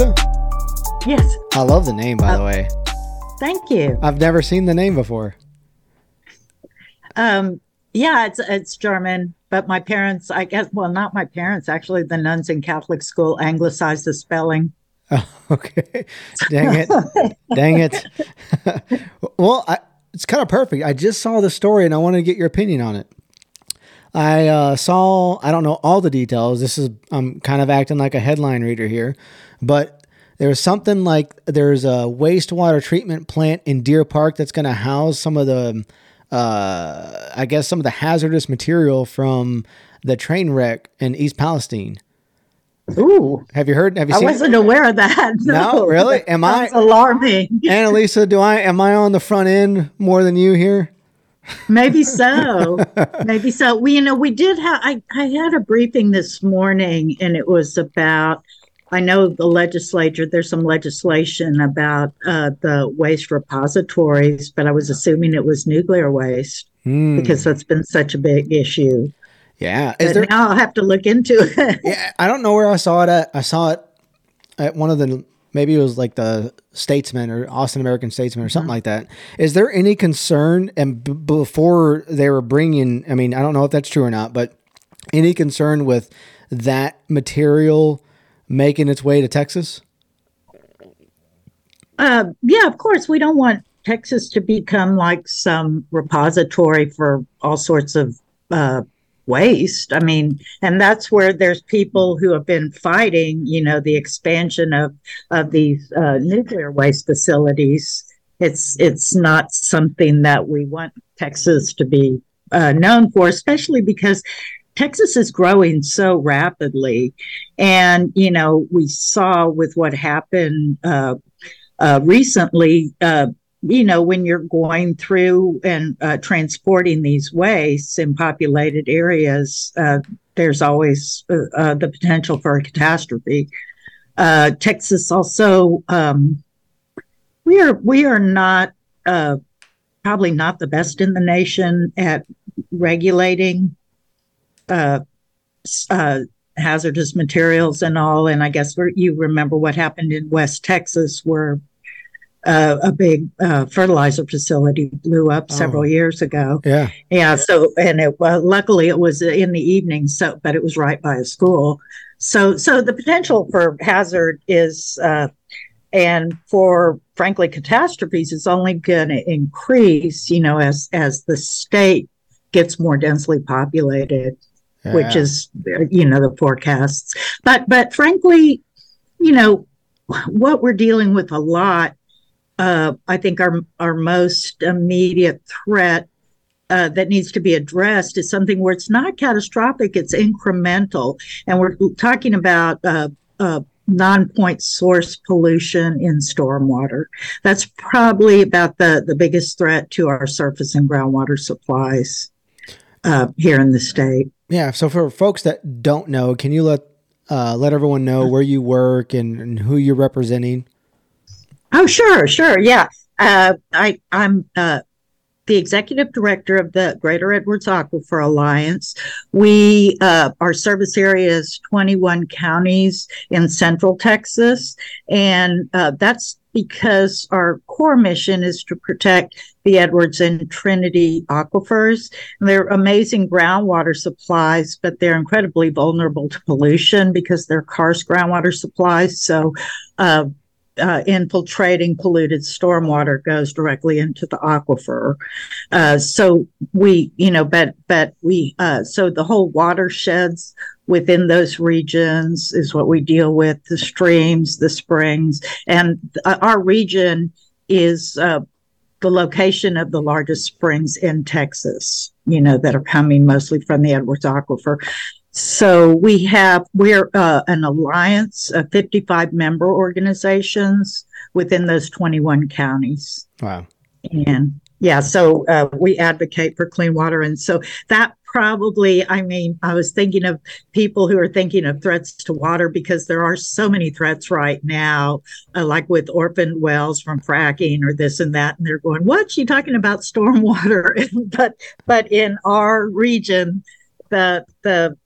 Annalisa? Yes. I love the name, by the way. Thank you. I've never seen the name before. Yeah, it's German, but my parents, I guess, well, not my parents, actually, the nuns in Catholic school anglicized the spelling. Oh, okay. Dang it. Well, it's kind of perfect. I just saw the story and I wanted to get your opinion on it. I saw, I don't know all the details. I'm kind of acting like a headline reader here, but there was something like there's a wastewater treatment plant in Deer Park that's going to house some of the, I guess some of the hazardous material from the train wreck in East Palestine. Ooh. Have you seen? I wasn't aware of that. No, really? That's alarming. Annalisa, am I on the front end more than you here? Maybe so. Maybe so. We did have, I had a briefing this morning, and it was about, I know the legislature, there's some legislation about the waste repositories, but I was assuming it was nuclear waste because that's been such a big issue. Yeah. Now I'll have to look into it. Yeah, I don't know where I saw it at. I saw it at one of the, maybe it was like the Statesman or Austin American Statesman or something like that. Is there any concern, and before they were bringing, I mean, I don't know if that's true or not, but any concern with that material making its way to Texas? Yeah, of course. We don't want Texas to become like some repository for all sorts of waste. I mean, and that's where there's people who have been fighting, the expansion of these nuclear waste facilities. It's not something that we want Texas to be known for, especially because Texas is growing so rapidly. And, we saw with what happened recently, when you're going through and transporting these wastes in populated areas, there's always the potential for a catastrophe. Texas also, we are not probably not the best in the nation at regulating hazardous materials and all. And I guess you remember what happened in West Texas where a big fertilizer facility blew up several years ago. Yeah. Yeah. So, and it, luckily it was in the evening, but it was right by a school. So the potential for hazard is, and for frankly, catastrophes is only going to increase, as the state gets more densely populated, which is, the forecasts. But frankly, what we're dealing with a lot, I think our most immediate threat that needs to be addressed is something where it's not catastrophic, it's incremental. And we're talking about non-point source pollution in stormwater. That's probably about the biggest threat to our surface and groundwater supplies here in the state. Yeah, so for folks that don't know, can you let everyone know where you work and who you're representing? Oh, sure. Yeah. I'm the executive director of the Greater Edwards Aquifer Alliance. We, our service area is 21 counties in central Texas. And that's because our core mission is to protect the Edwards and Trinity aquifers. And they're amazing groundwater supplies, but they're incredibly vulnerable to pollution because they're karst groundwater supplies. So, infiltrating polluted stormwater goes directly into the aquifer. So the whole watersheds within those regions is what we deal with, the streams, the springs, and our region is the location of the largest springs in Texas, that are coming mostly from the Edwards Aquifer. So we're an alliance of 55 member organizations within those 21 counties. Wow. And yeah, so we advocate for clean water. And so that probably, I was thinking of people who are thinking of threats to water because there are so many threats right now, like with orphaned wells from fracking or this and that. And they're going, what's she talking about stormwater? But in our region, the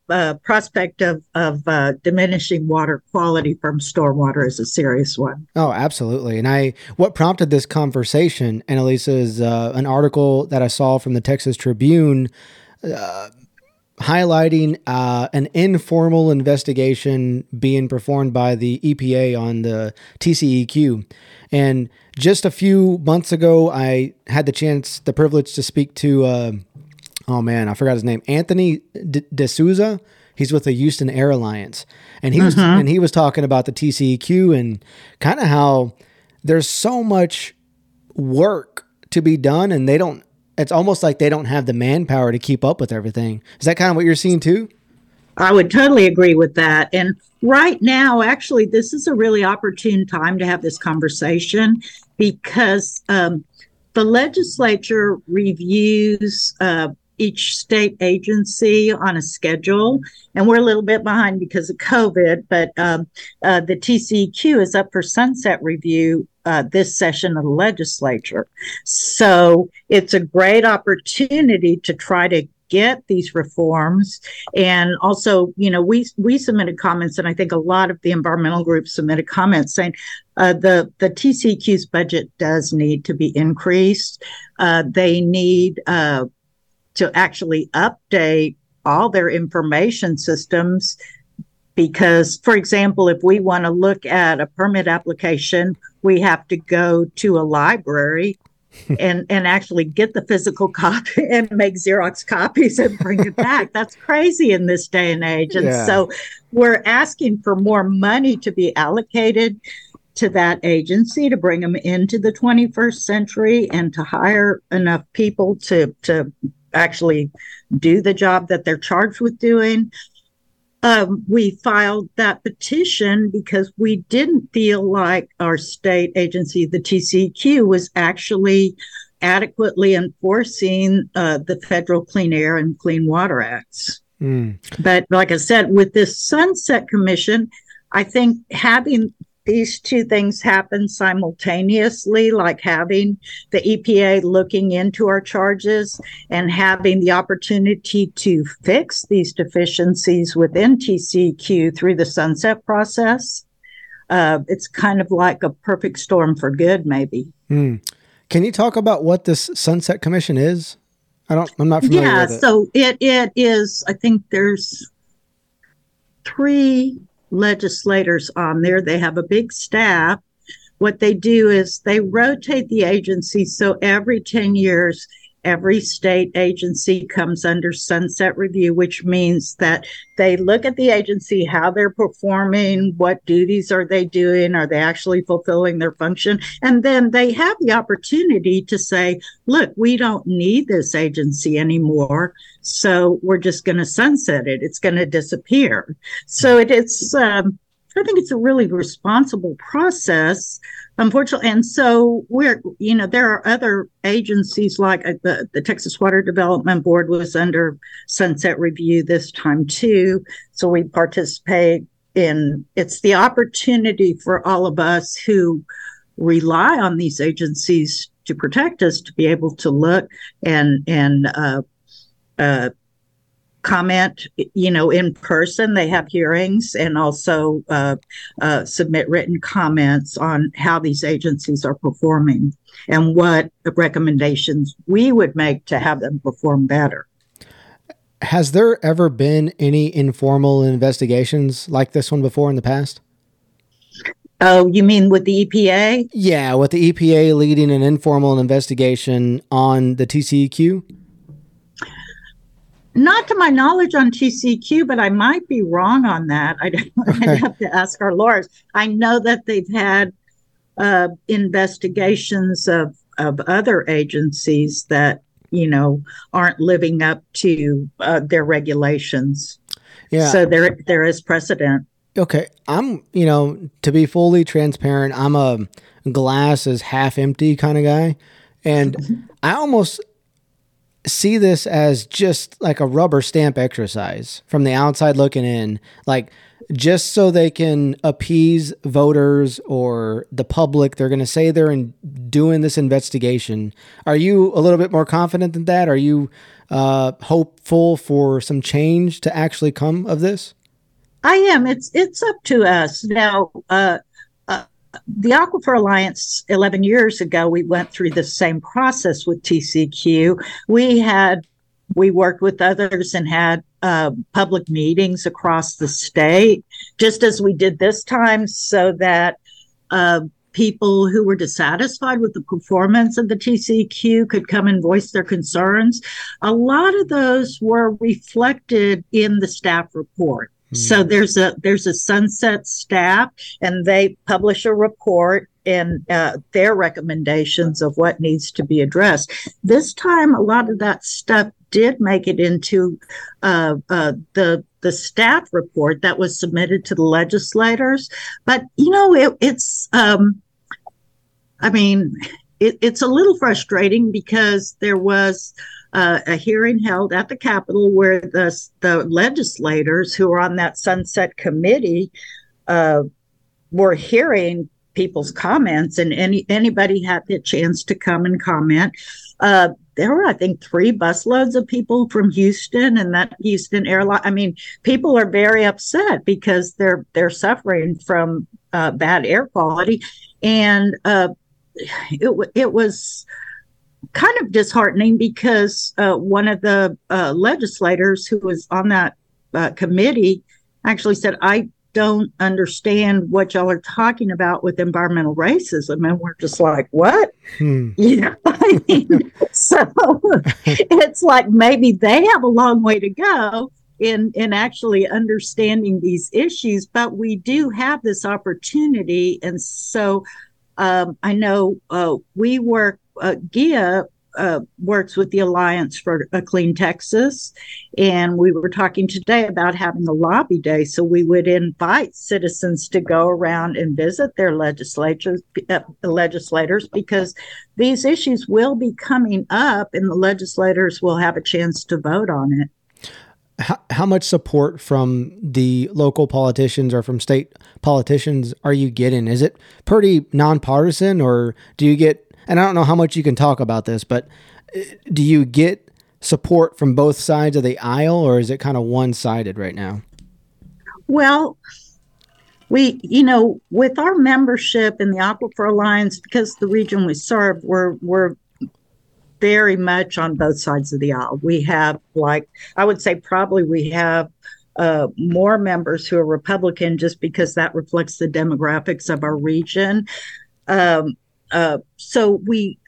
prospect of diminishing water quality from stormwater is a serious one. Oh, absolutely. And what prompted this conversation, Annalisa, is an article that I saw from the Texas Tribune highlighting an informal investigation being performed by the EPA on the TCEQ. And just a few months ago, I had the privilege to speak to, I forgot his name, Anthony D'Souza. He's with the Houston Air Alliance. And he was talking about the TCEQ and kind of how there's so much work to be done and it's almost like they don't have the manpower to keep up with everything. Is that kind of what you're seeing too? I would totally agree with that. And right now, actually, this is a really opportune time to have this conversation because the legislature reviews each state agency on a schedule. And we're a little bit behind because of COVID, but the TCEQ is up for sunset review this session of the legislature. So it's a great opportunity to try to get these reforms. And also, we submitted comments, and I think a lot of the environmental groups submitted comments saying the TCEQ's budget does need to be increased. They need to actually update all their information systems because, for example, if we want to look at a permit application, we have to go to a library and actually get the physical copy and make Xerox copies and bring it back. That's crazy in this day and age. And so we're asking for more money to be allocated to that agency to bring them into the 21st century and to hire enough people to actually do the job that they're charged with doing. We filed that petition because we didn't feel like our state agency, the TCEQ, was actually adequately enforcing the federal Clean Air and Clean Water Acts. Mm. But like I said, with this Sunset Commission, I think having these two things happen simultaneously, like having the EPA looking into our charges and having the opportunity to fix these deficiencies within TCEQ through the sunset process. It's kind of like a perfect storm for good, maybe. Mm. Can you talk about what this Sunset Commission is? I'm not familiar with it. Yeah, so it is, I think there's three legislators on there. They have a big staff. What they do is they rotate the agency. So every 10 years, every state agency comes under sunset review, which means that they look at the agency, how they're performing, what duties are they doing, are they actually fulfilling their function? And then they have the opportunity to say, look, we don't need this agency anymore, so we're just going to sunset it. It's going to disappear. So it's I think it's a really responsible process, unfortunately. And so there are other agencies like the Texas Water Development Board was under sunset review this time too. So we participate in, it's the opportunity for all of us who rely on these agencies to protect us to be able to look and comment, in person. They have hearings and also submit written comments on how these agencies are performing and what recommendations we would make to have them perform better. Has there ever been any informal investigations like this one before in the past? Oh, you mean with the EPA? Yeah, with the EPA leading an informal investigation on the TCEQ? Not to my knowledge on TCEQ, but I might be wrong on that. I'd have to ask our lawyers. I know that they've had investigations of other agencies that, aren't living up to their regulations. Yeah. So there is precedent. Okay. I'm, to be fully transparent, I'm a glass is half empty kind of guy. And I almost see this as just like a rubber stamp exercise from the outside looking in. Like just so they can appease voters or the public. They're going to say they're doing this investigation. Are you a little bit more confident than that? Are you hopeful for some change to actually come of this? I am. It's up to us. Now, the Aquifer Alliance, 11 years ago, we went through the same process with TCEQ. We worked with others and had public meetings across the state, just as we did this time, so that people who were dissatisfied with the performance of the TCEQ could come and voice their concerns. A lot of those were reflected in the staff report. Mm-hmm. So there's a sunset staff, and they publish a report and their recommendations of what needs to be addressed. This time, a lot of that stuff did make it into the staff report that was submitted to the legislators. But, you know, it's a little frustrating because there was a hearing held at the Capitol where the legislators who were on that sunset committee were hearing people's comments, and anybody had the chance to come and comment. There were, I think, 3 busloads of people from Houston and that Houston Air Alliance. I mean, people are very upset because they're suffering from bad air quality, and it was kind of disheartening because one of the legislators who was on that committee actually said, "I don't understand what y'all are talking about with environmental racism," and we're just like, what? You know, I mean, so it's like maybe they have a long way to go in actually understanding these issues, but we do have this opportunity. And so I know we work, GIA works with the Alliance for Clean Texas, and we were talking today about having a lobby day, so we would invite citizens to go around and visit their legislators, because these issues will be coming up and the legislators will have a chance to vote on it. How much support from the local politicians or from state politicians are you getting? Is it pretty nonpartisan, or do you get, and I don't know how much you can talk about this, but do you get support from both sides of the aisle, or is it kind of one-sided right now? Well, with our membership in the Aquifer Alliance, because the region we serve, we're very much on both sides of the aisle. We have, I would say probably we have more members who are Republican, just because that reflects the demographics of our region. So we,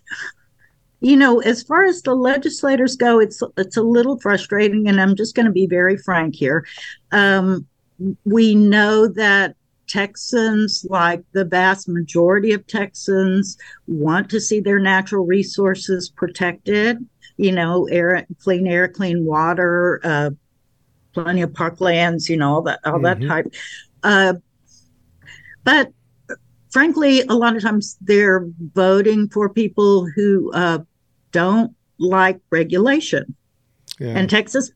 as far as the legislators go, it's a little frustrating, and I'm just going to be very frank here. We know that Texans, like the vast majority of Texans, want to see their natural resources protected, air, clean air, clean water, plenty of parklands, all that type. But frankly, a lot of times they're voting for people who don't like regulation. Yeah. And Texas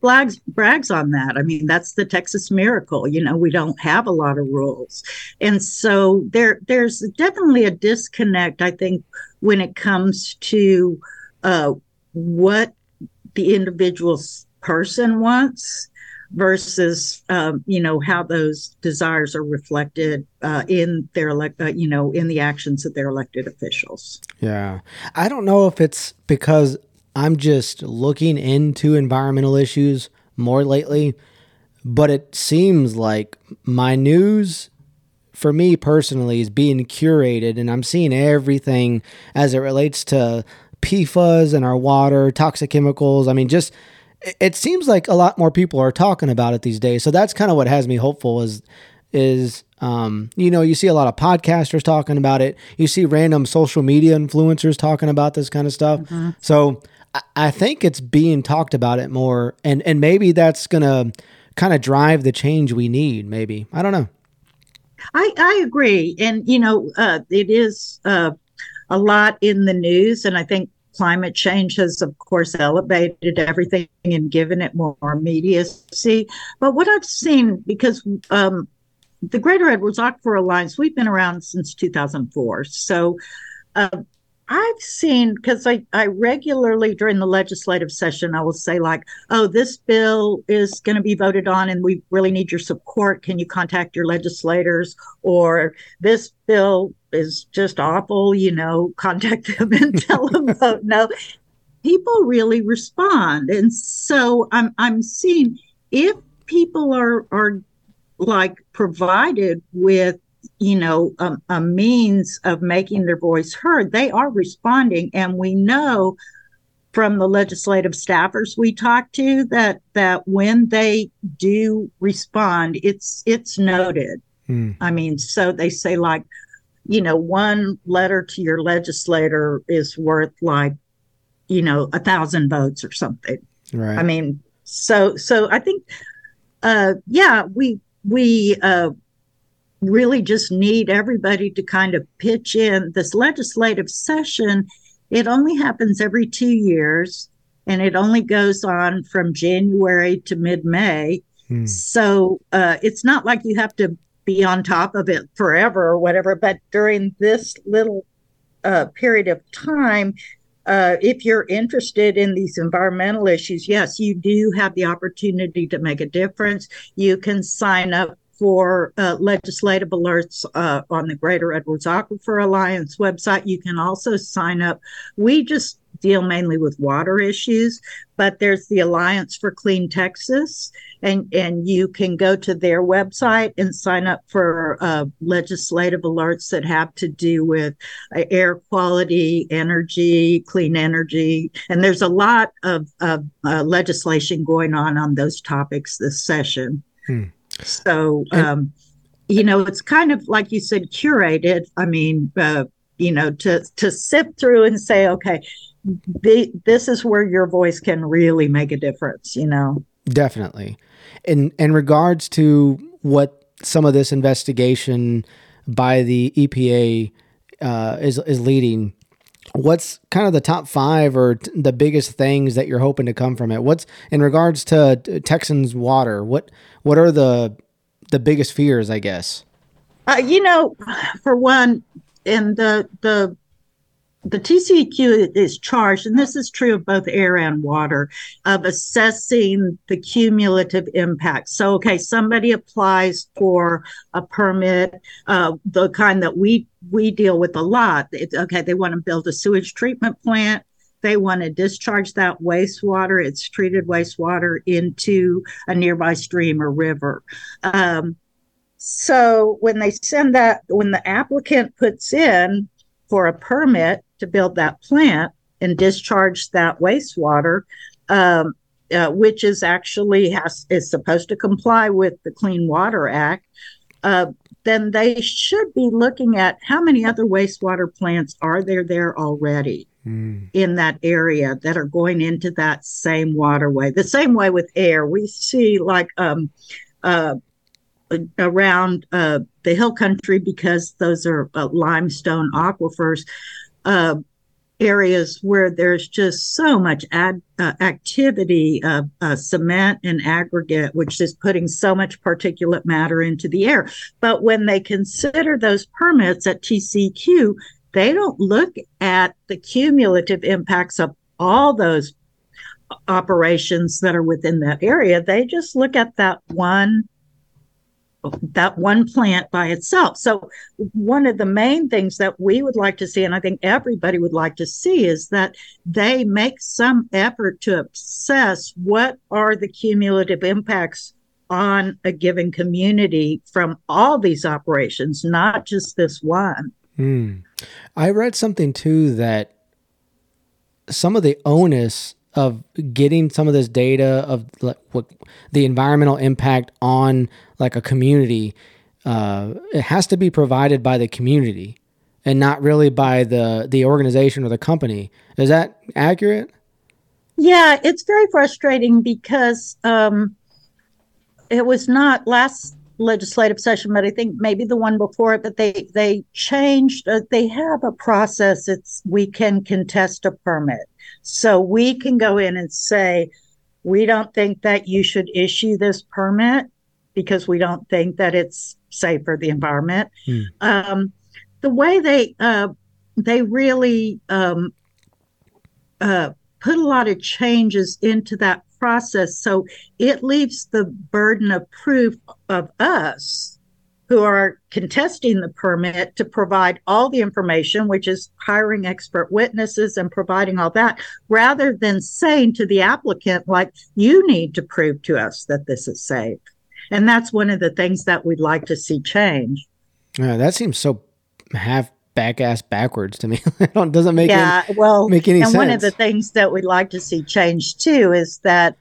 brags on that. I mean, that's the Texas miracle. We don't have a lot of rules. And so there's definitely a disconnect, I think, when it comes to what the individual person wants versus, how those desires are reflected in their in the actions of their elected officials. Yeah. I don't know if it's because I'm just looking into environmental issues more lately, but it seems like my news for me personally is being curated, and I'm seeing everything as it relates to PFAS and our water, toxic chemicals. I mean, just it seems like a lot more people are talking about it these days. So that's kind of what has me hopeful is you see a lot of podcasters talking about it. You see random social media influencers talking about this kind of stuff. Mm-hmm. So I think it's being talked about it more. And maybe that's going to kind of drive the change we need. Maybe. I don't know. I agree. And, it is a lot in the news. And I think climate change has, of course, elevated everything and given it more immediacy. But what I've seen, because the Greater Edwards Aquifer Alliance, we've been around since 2004. So I've seen, because I regularly during the legislative session, I will say like, oh, this bill is going to be voted on and we really need your support. Can you contact your legislators? Or this bill is just awful, you know, contact them and tell them vote no. People really respond. And so I'm seeing if people are like provided with, you know, a means of making their voice heard, they are responding. And we know from the legislative staffers we talk to that when they do respond, it's noted. I mean, so they say like, you know, one letter to your legislator is worth like, you know, 1,000 votes or something. Right. I mean, so I think, we really just need everybody to kind of pitch in. This legislative session, it only happens every 2 years, and it only goes on from January to mid-May. So it's not like you have to be on top of it forever or whatever, but during this little period of time, if you're interested in these environmental issues, yes, you do have the opportunity to make a difference. You can sign up for legislative alerts on the Greater Edwards Aquifer Alliance website. You can also sign up. We just deal mainly with water issues, but there's the Alliance for Clean Texas, and you can go to their website and sign up for legislative alerts that have to do with air quality, energy, clean energy. And there's a lot of legislation going on those topics this session. So, you know, it's kind of like you said, curated. I mean, you know, to sift through and say, okay, this is where your voice can really make a difference, you know? Definitely. In regards to what some of this investigation by the EPA is leading, what's kind of the top five or the biggest things that you're hoping to come from it? What's in regards to Texans water? What are the biggest fears, I guess? You know, for one, and the TCEQ is charged, and this is true of both air and water, of assessing the cumulative impact. So, okay, somebody applies for a permit, the kind that we deal with a lot. Okay, they want to build a sewage treatment plant. They want to discharge that wastewater, it's treated wastewater, into a nearby stream or river. So when they send that, when the applicant puts in for a permit to build that plant and discharge that wastewater, which is actually is supposed to comply with the Clean Water Act, then they should be looking at how many other wastewater plants are there already in that area that are going into that same waterway. The same way with air, we see like around the Hill Country, because those are limestone aquifers, areas where there's just so much activity of cement and aggregate, which is putting so much particulate matter into the air. But when they consider those permits at TCEQ, they don't look at the cumulative impacts of all those operations that are within that area. They just look at that one plant by itself. So one of the main things that we would like to see, and I think everybody would like to see, is that they make some effort to assess what are the cumulative impacts on a given community from all these operations, not just this one. I read something too, that some of the onus of getting some of this data of like what the environmental impact on like a community, it has to be provided by the community and not really by the organization or the company. Is that accurate? Yeah, it's very frustrating because it was not last legislative session, but I think maybe the one before it, but they changed. They have a process. We can contest a permit. So we can go in and say, we don't think that you should issue this permit. because we don't think that it's safe for the environment. The way they really put a lot of changes into that process, so it leaves the burden of proof of us who are contesting the permit to provide all the information, which is hiring expert witnesses and providing all that, rather than saying to the applicant, like, you need to prove to us that this is safe. And that's one of the things that we'd like to see change. That seems so backwards to me. It doesn't make sense. And one of the things that we'd like to see change too is that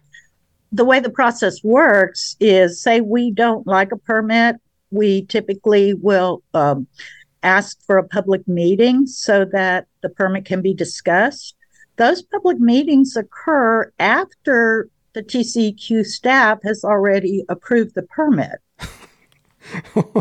the way the process works is, say we don't like a permit, we typically will ask for a public meeting so that the permit can be discussed. Those public meetings occur after the TCEQ staff has already approved the permit,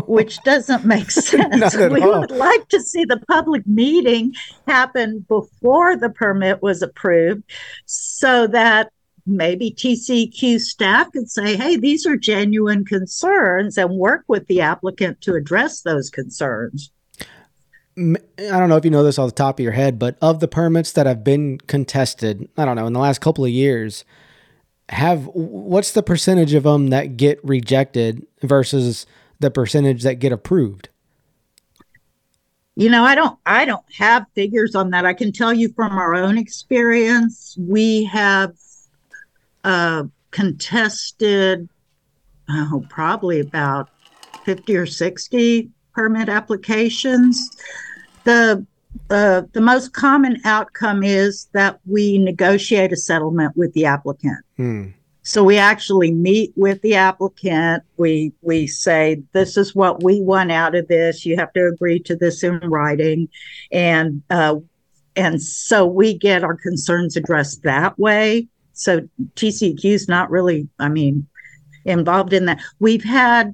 which doesn't make sense. We would like to see the public meeting happen before the permit was approved so that maybe TCEQ staff could say, hey, these are genuine concerns, and work with the applicant to address those concerns. I don't know if you know this off the top of your head, but of the permits that have been contested, I don't know, in the last couple of years, what's the percentage of them that get rejected versus the percentage that get approved? You know, I don't have figures on that. I can tell you from our own experience, we have contested probably about 50 or 60 permit applications. The most common outcome is that we negotiate a settlement with the applicant. So we actually meet with the applicant. We say, this is what we want out of this. You have to agree to this in writing. And so we get our concerns addressed that way. So TCEQ is not really, involved in that. We've had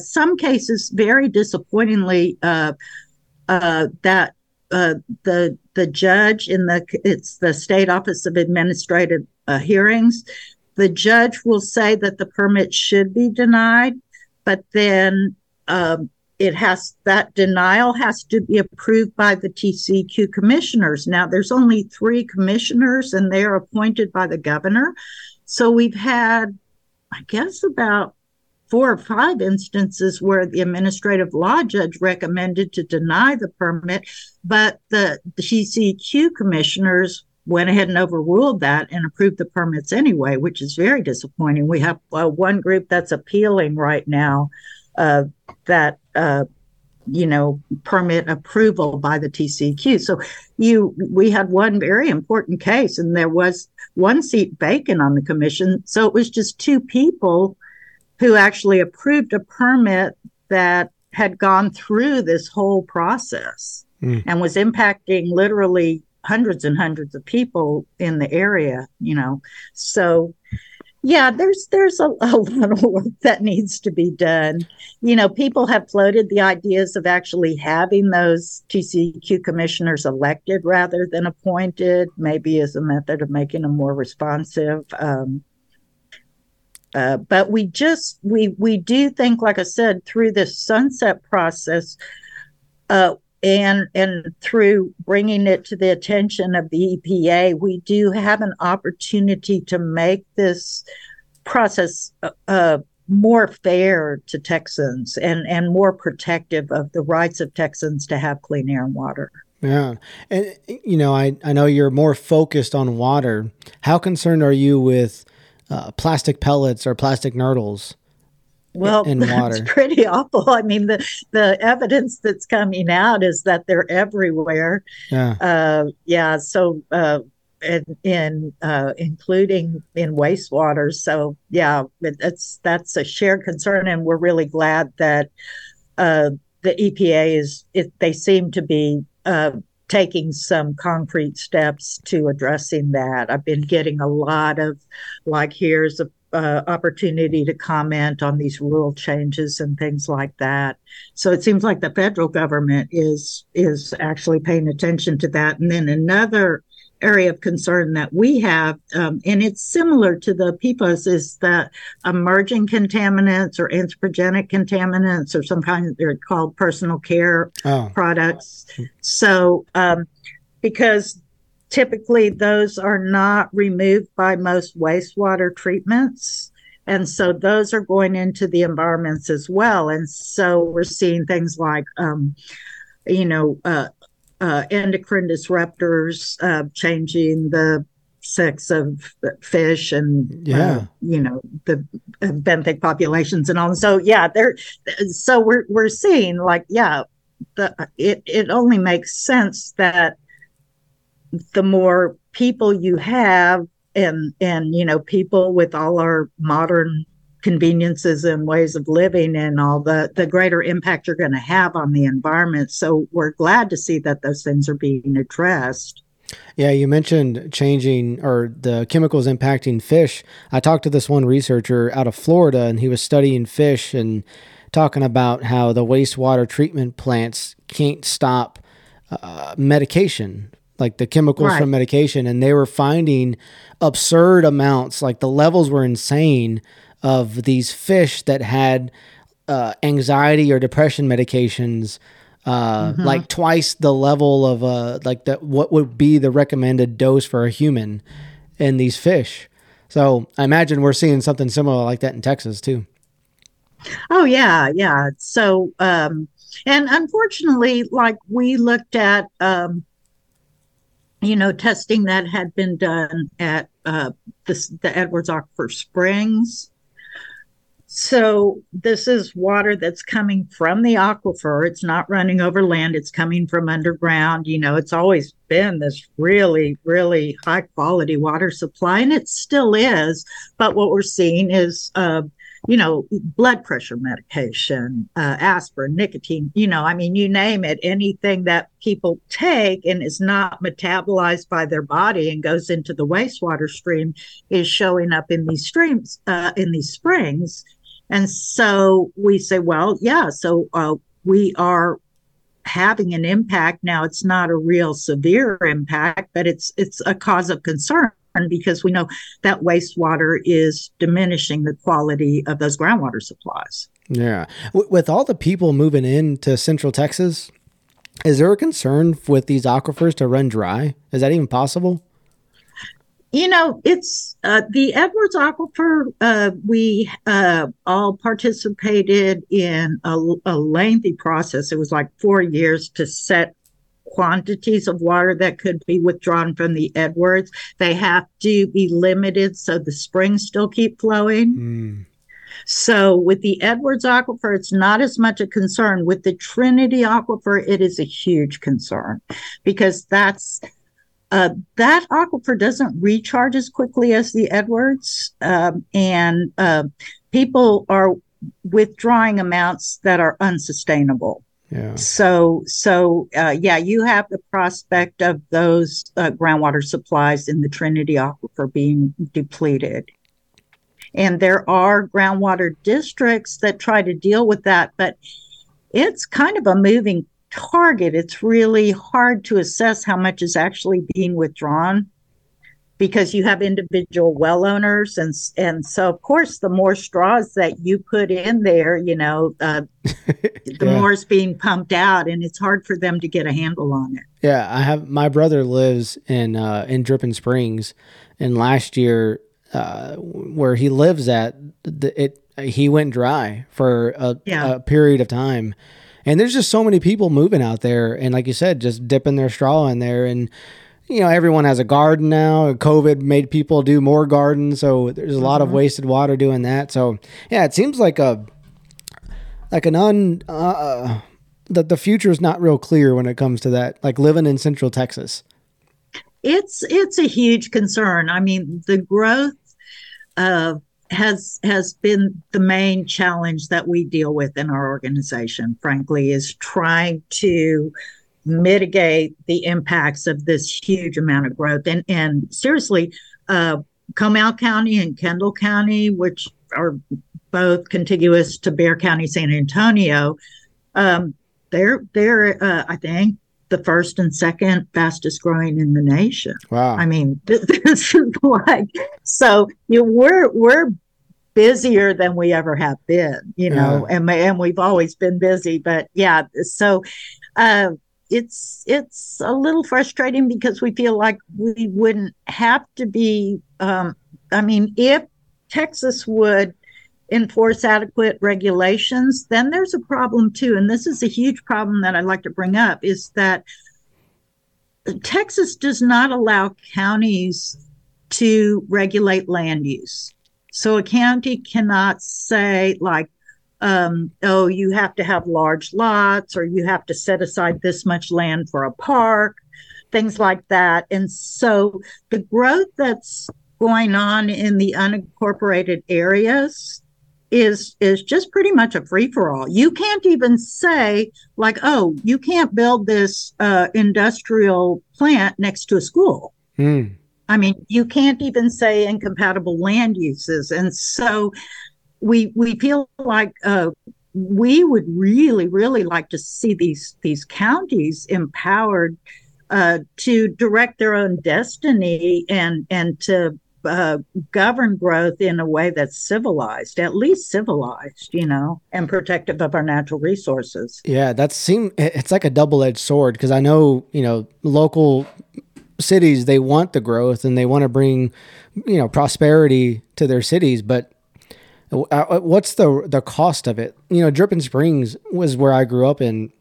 some cases, very disappointingly, that the judge it's the State Office of Administrative Hearings. The judge will say that the permit should be denied, but then that denial has to be approved by the TCEQ commissioners. Now, there's only 3 commissioners, and they are appointed by the governor. So we've had, I guess, about 4 or 5 instances where the administrative law judge recommended to deny the permit, but the TCEQ commissioners went ahead and overruled that and approved the permits anyway, which is very disappointing. We have one group that's appealing right now permit approval by the TCEQ. So we had one very important case, and there was one seat vacant on the commission. So it was just 2 people who actually approved a permit that had gone through this whole process and was impacting literally hundreds and hundreds of people in the area, So, yeah, there's a lot of work that needs to be done. People have floated the ideas of actually having those TCEQ commissioners elected rather than appointed, maybe as a method of making them more responsive. But we do think, like I said, through this sunset process, and through bringing it to the attention of the EPA, we do have an opportunity to make this process more fair to Texans and more protective of the rights of Texans to have clean air and water. Yeah. And, I know you're more focused on water. How concerned are you with plastic pellets or plastic nurdles? Well, that's pretty awful. The evidence that's coming out is that they're everywhere. So including in wastewater. So yeah, that's a shared concern, and we're really glad that the EPA they seem to be taking some concrete steps to addressing that. I've been getting a lot of here's a opportunity to comment on these rule changes and things like that. So it seems like the federal government is actually paying attention to that. And then another area of concern that we have, and it's similar to the PFAS, is that emerging contaminants or anthropogenic contaminants or some kind, they're called personal care products. So because typically those are not removed by most wastewater treatments. And so those are going into the environments as well. And so we're seeing things like, endocrine disruptors, changing the sex of fish and, the benthic populations and all. And so, we're seeing like, it only makes sense that the more people you have, and people with all our modern conveniences and ways of living and all, the greater impact you're going to have on the environment. So we're glad to see that those things are being addressed. Yeah, you mentioned changing or the chemicals impacting fish. I talked to this one researcher out of Florida, and he was studying fish and talking about how the wastewater treatment plants can't stop medication, like the chemicals from medication, and they were finding absurd amounts, like the levels were insane of these fish that had anxiety or depression medications, like twice the level of what would be the recommended dose for a human in these fish. So I imagine we're seeing something similar like that in Texas too. Oh yeah. Yeah. So, and unfortunately, like we looked at, testing that had been done at the Edwards Aquifer Springs. So this is water that's coming from the aquifer. It's not running over land. It's coming from underground. It's always been this really, really high quality water supply, and it still is. But what we're seeing is, blood pressure medication, aspirin, nicotine, you name it, anything that people take and is not metabolized by their body and goes into the wastewater stream is showing up in these streams, in these springs. And so we say, we are having an impact. Now, it's not a real severe impact, but it's a cause of concern, because we know that wastewater is diminishing the quality of those groundwater supplies. Yeah. With all the people moving into Central Texas, is there a concern with these aquifers to run dry? Is that even possible? It's the Edwards Aquifer. We all participated in a lengthy process. It was like 4 years to set quantities of water that could be withdrawn from the Edwards. They have to be limited so the springs still keep flowing. So with the Edwards Aquifer, it's not as much a concern. With the Trinity Aquifer, it is a huge concern, because that's that aquifer doesn't recharge as quickly as the Edwards, and people are withdrawing amounts that are unsustainable. Yeah. So, you have the prospect of those groundwater supplies in the Trinity Aquifer being depleted. And there are groundwater districts that try to deal with that, but it's kind of a moving target. It's really hard to assess how much is actually being withdrawn, because you have individual well owners. And so, of course, the more straws that you put in there, the more is being pumped out, and it's hard for them to get a handle on it. Yeah, I have, my brother lives in Dripping Springs, and last year where he lives at, he went dry for a period of time. And there's just so many people moving out there, and like you said, just dipping their straw in there, and everyone has a garden now. COVID made people do more gardens, so there's a lot of wasted water doing that. So yeah, it seems like the future is not real clear when it comes to that. Like living in Central Texas, it's a huge concern. I mean, the growth has been the main challenge that we deal with in our organization. Frankly, is trying to mitigate the impacts of this huge amount of growth. And seriously, Comal County and Kendall County, which are both contiguous to Bexar County, San Antonio, they're I think the first and second fastest growing in the nation. Wow. I mean, this is like, so you know, we're busier than we ever have been, you know, and we've always been busy, but yeah. So, it's a little frustrating because we feel like we wouldn't have to be, I mean, if Texas would enforce adequate regulations, then there's a problem too. And this is a huge problem that I'd like to bring up, is that Texas does not allow counties to regulate land use. So a county cannot say like, oh, you have to have large lots, or you have to set aside this much land for a park, things like that. And so the growth that's going on in the unincorporated areas is just pretty much a free-for-all. You can't even say like, oh, you can't build this industrial plant next to a school. Mm. I mean, you can't even say incompatible land uses. And so we feel like we would really, really like to see these counties empowered to direct their own destiny and to govern growth in a way that's civilized, at least civilized, you know, and protective of our natural resources. Yeah, it's like a double-edged sword, because I know, you know, local cities, they want the growth and they want to bring, you know, prosperity to their cities, but what's the cost of it? You know, Dripping Springs was where I grew up in.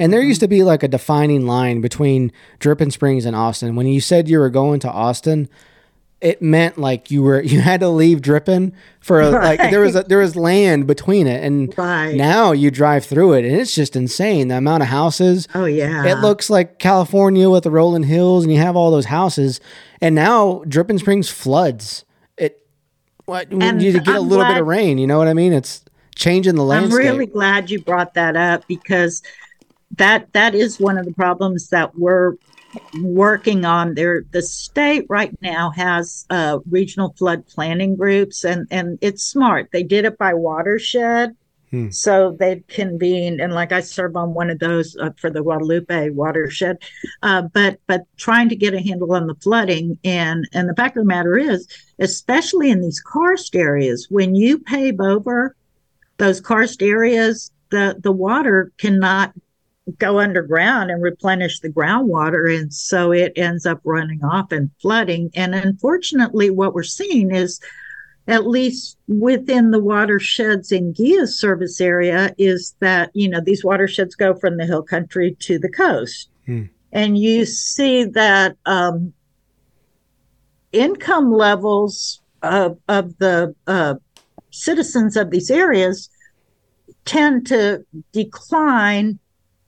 And there used to be like a defining line between Dripping Springs and Austin. When you said you were going to Austin, it meant like you had to leave Dripping for like there was land between it. And now you drive through it and it's just insane. The amount of houses. Oh yeah. It looks like California with the rolling hills, and you have all those houses. And now Dripping Springs floods. You get a little bit of rain, you know what I mean? It's changing the landscape. I'm really glad you brought that up, because that is one of the problems that we're working on. The state right now has regional flood planning groups, and it's smart. They did it by watershed. Hmm. So they convened, and like I serve on one of those for the Guadalupe watershed, but trying to get a handle on the flooding. And the fact of the matter is, especially in these karst areas, when you pave over those karst areas, the water cannot go underground and replenish the groundwater. And so it ends up running off and flooding. And unfortunately, what we're seeing is, at least within the watersheds in GIA's service area, is that, you know, these watersheds go from the hill country to the coast. Hmm. And you see that income levels of the citizens of these areas tend to decline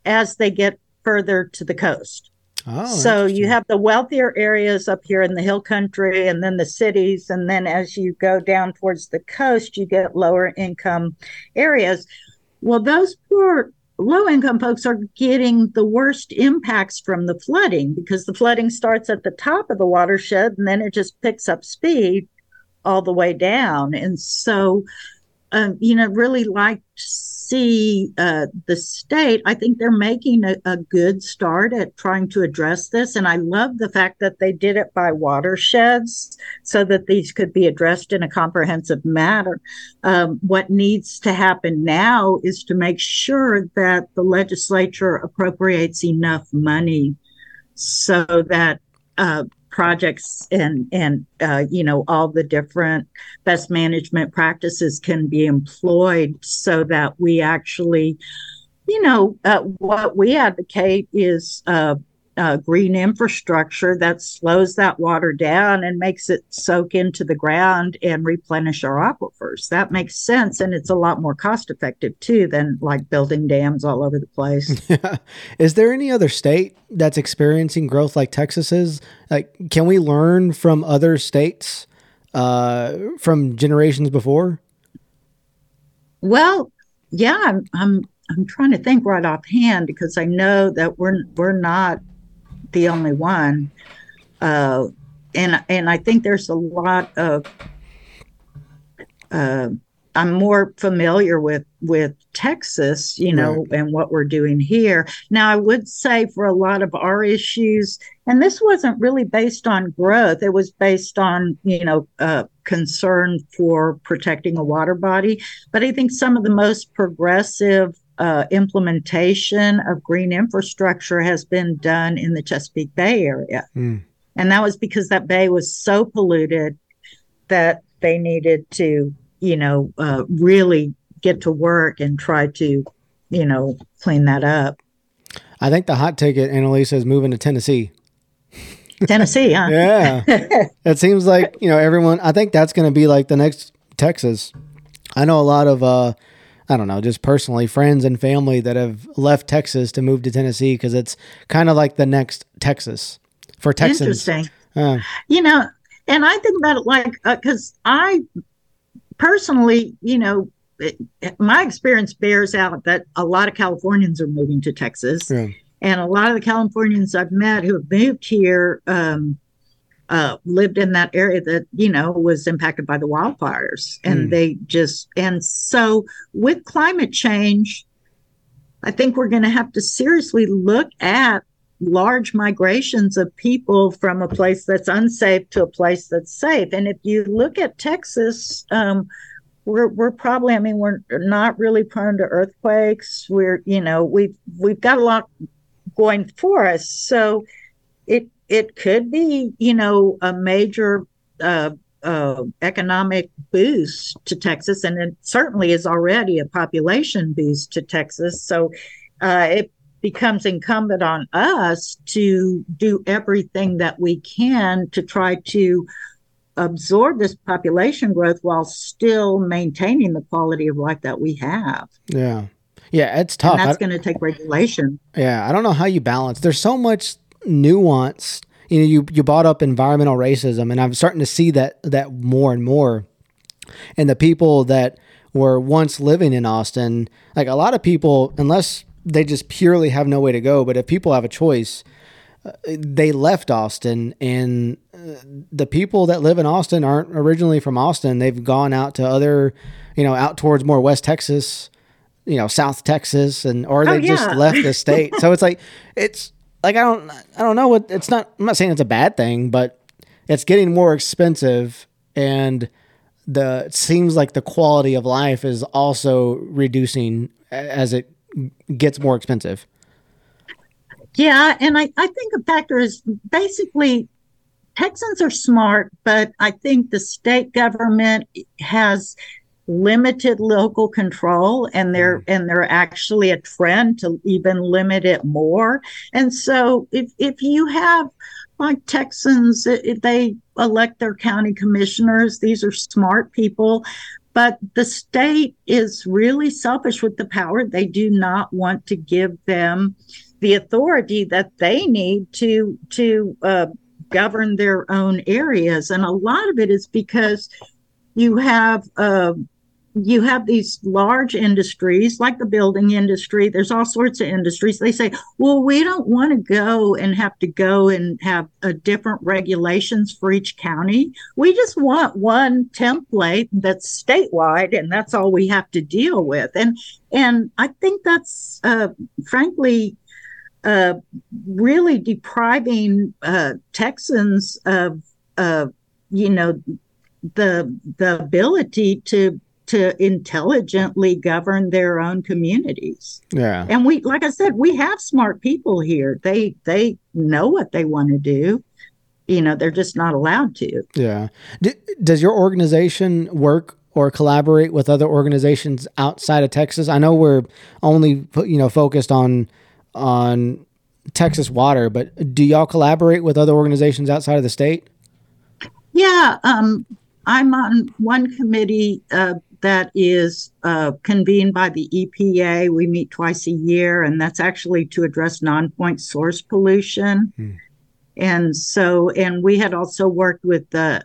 as they get further to the coast. Oh, so you have the wealthier areas up here in the hill country, and then the cities. And then as you go down towards the coast, you get lower income areas. Well, those poor low income folks are getting the worst impacts from the flooding, because the flooding starts at the top of the watershed and then it just picks up speed all the way down. And so, you know, really like to see the state. I think they're making a good start at trying to address this. And I love the fact that they did it by watersheds, so that these could be addressed in a comprehensive manner. What needs to happen now is to make sure that the legislature appropriates enough money so that projects and you know, all the different best management practices can be employed, so that we actually, you know, what we advocate is green infrastructure that slows that water down and makes it soak into the ground and replenish our aquifers. That makes sense, and it's a lot more cost effective too than like building dams all over the place. Is there any other state that's experiencing growth like Texas is? Like, can we learn from other states from generations before? Well, yeah, I'm trying to think right offhand, because I know that we're not the only one, and I think there's a lot of I'm more familiar with Texas, you know, right, and what we're doing here. Now, I would say for a lot of our issues, and this wasn't really based on growth, it was based on, you know, concern for protecting a water body. But I think some of the most progressive implementation of green infrastructure has been done in the Chesapeake Bay area. Mm. And that was because that bay was so polluted that they needed to, you know, really get to work and try to, you know, clean that up. I think the hot ticket, Annalisa, is moving to Tennessee. Tennessee, huh? Yeah. It seems like, you know, everyone, I think that's going to be like the next Texas. I know a lot of, I don't know, just personally, friends and family that have left Texas to move to Tennessee because it's kind of like the next Texas for Texans. Interesting. You know, and I think about it like, because I personally, you know, my experience bears out that a lot of Californians are moving to Texas. Yeah. And a lot of the Californians I've met who have moved here lived in that area that, you know, was impacted by the wildfires. And they just, and so with climate change, I think we're going to have to seriously look at large migrations of people from a place that's unsafe to a place that's safe. And if you look at Texas, we're probably, I mean, we're not really prone to earthquakes. We're, you know, we've got a lot going for us. So it could be, you know, a major economic boost to Texas. And it certainly is already a population boost to Texas. So it becomes incumbent on us to do everything that we can to try to absorb this population growth while still maintaining the quality of life that we have. Yeah. Yeah, it's tough. And that's going to take regulation. Yeah, I don't know how you balance. There's so much nuance. You know, you brought up environmental racism, and I'm starting to see that more and more. And the people that were once living in Austin, like a lot of people, unless they just purely have no way to go. But if people have a choice, they left Austin, and the people that live in Austin aren't originally from Austin. They've gone out to other, you know, out towards more West Texas, you know, South Texas, and, or they just left the state. So it's like, I don't know what it's not, I'm not saying it's a bad thing, but it's getting more expensive, and it seems like the quality of life is also reducing as it gets more expensive. Yeah, and I think a factor is basically Texans are smart, but I think the state government has limited local control, and they're actually a trend to even limit it more. And so if you have, like, Texans, if they elect their county commissioners, these are smart people. But the state is really selfish with the power. They do not want to give them the authority that they need to govern their own areas. And a lot of it is because you have these large industries, like the building industry. There's all sorts of industries. They say, well, we don't want to go and have different regulations for each county. We just want one template that's statewide, and that's all we have to deal with. And I think that's, frankly, really depriving Texans of, you know, the ability to intelligently govern their own communities. Yeah. And we, like I said, we have smart people here. They know what they want to do. You know, they're just not allowed to. Yeah. Does your organization work or collaborate with other organizations outside of Texas? I know we're only, you know, focused on Texas Water, but do y'all collaborate with other organizations outside of the state? Yeah. I'm on one committee that is convened by the EPA. We meet twice a year, and that's actually to address non-point source pollution. Mm. And so, and we had also worked with the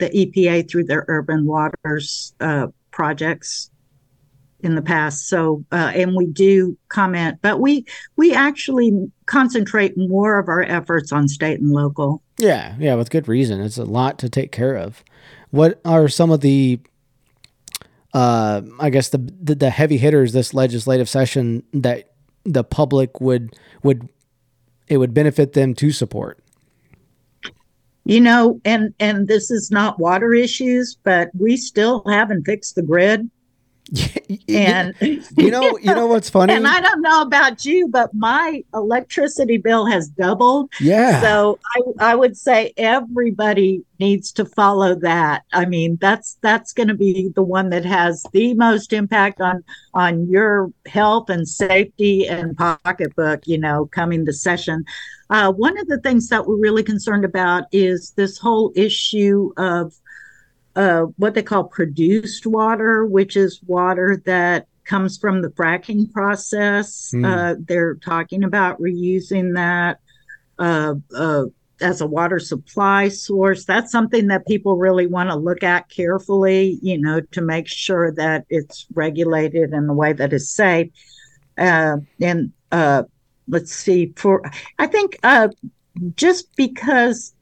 EPA through their urban waters projects in the past. So, and we do comment, but we actually concentrate more of our efforts on state and local. Yeah. Yeah. With good reason. It's a lot to take care of. What are some of the I guess the heavy hitters this legislative session that the public would benefit them to support? You know, and this is not water issues, but we still haven't fixed the grid. And you know what's funny? And I don't know about you, but my electricity bill has doubled. Yeah. So I would say everybody needs to follow that. I mean, that's going to be the one that has the most impact on your health and safety and pocketbook, you know, coming to session. One of the things that we're really concerned about is this whole issue of what they call produced water, which is water that comes from the fracking process. They're talking about reusing that as a water supply source. That's something that people really want to look at carefully, you know, to make sure that it's regulated in a way that is safe. Let's see, I think just because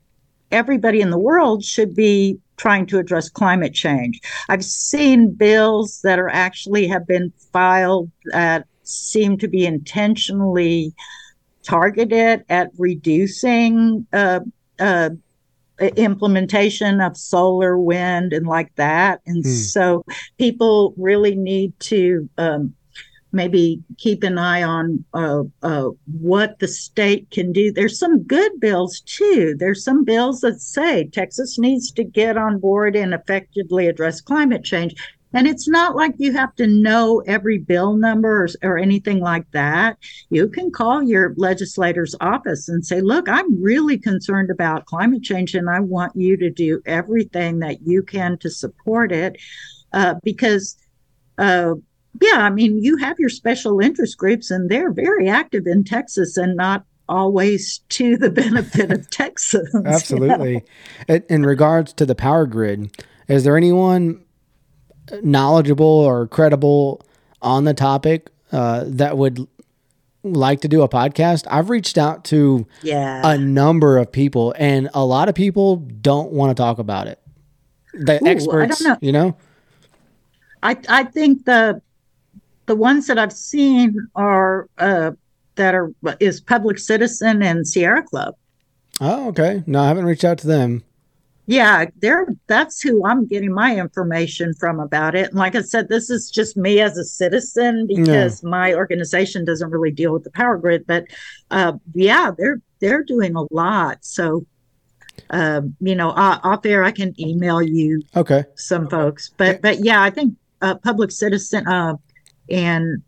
everybody in the world should be trying to address climate change. I've seen bills that are actually have been filed that seem to be intentionally targeted at reducing implementation of solar, wind, and like that. And so people really need to maybe keep an eye on what the state can do. There's some good bills, too. There's some bills that say Texas needs to get on board and effectively address climate change. And it's not like you have to know every bill number or anything like that. You can call your legislator's office and say, look, I'm really concerned about climate change, and I want you to do everything that you can to support it because yeah, I mean, you have your special interest groups, and they're very active in Texas and not always to the benefit of Texas. Absolutely. You know? In regards to the power grid, is there anyone knowledgeable or credible on the topic that would like to do a podcast? I've reached out to a number of people, and a lot of people don't want to talk about it. The experts, you know? I think the ones that I've seen are is Public Citizen and Sierra Club. Oh, okay. No, I haven't reached out to them. Yeah, that's who I'm getting my information from about it. And like I said, this is just me as a citizen because my organization doesn't really deal with the power grid. But yeah, they're doing a lot. So. You know, off air, I can email you some folks, but yeah, I think Public Citizen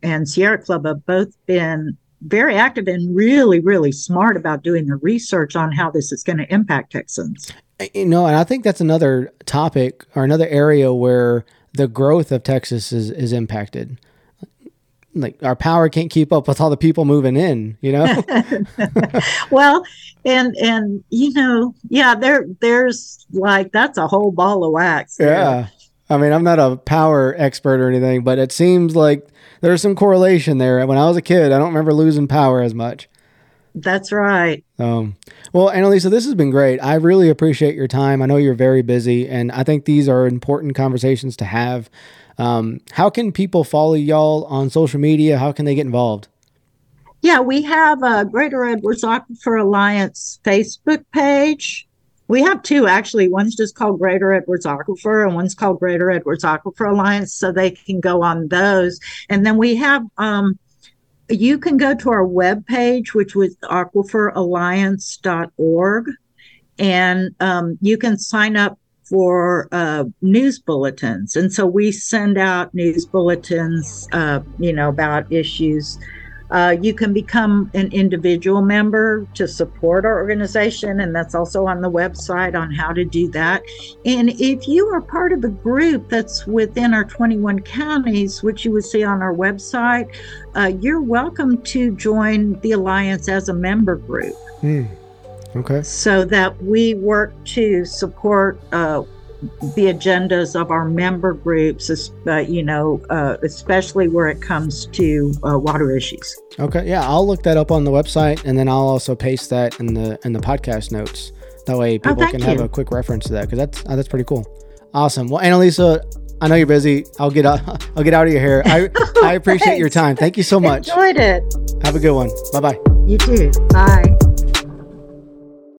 and Sierra Club have both been very active and really, really smart about doing the research on how this is going to impact Texans. You know, and I think that's another topic or another area where the growth of Texas is impacted. Like our power can't keep up with all the people moving in, you know? Well, and you know, yeah, there's like, that's a whole ball of wax. There. Yeah. I mean, I'm not a power expert or anything, but it seems like there's some correlation there. When I was a kid, I don't remember losing power as much. That's right. Well, Annalisa, this has been great. I really appreciate your time. I know you're very busy, and I think these are important conversations to have. How can people follow y'all on social media? How can they get involved? Yeah, we have a Greater Edwards Aquifer Alliance Facebook page. We have two, actually. One's just called Greater Edwards Aquifer, and one's called Greater Edwards Aquifer Alliance, so they can go on those. And then we have, you can go to our webpage, which was aquiferalliance.org, and you can sign up for news bulletins. And so we send out news bulletins, you know, about issues. You can become an individual member to support our organization, and that's also on the website on how to do that. And if you are part of a group that's within our 21 counties, which you would see on our website, you're welcome to join the Alliance as a member group. Okay. So that we work to support the agendas of our member groups, you know, especially where it comes to water issues. Okay. Yeah, I'll look that up on the website, and then I'll also paste that in the podcast notes. That way, people can have a quick reference to that, because that's pretty cool. Awesome. Well, Annalisa, I know you're busy. I'll get out of your hair. I appreciate your time. Thank you so much. Enjoyed it. Have a good one. Bye bye. You too. Bye.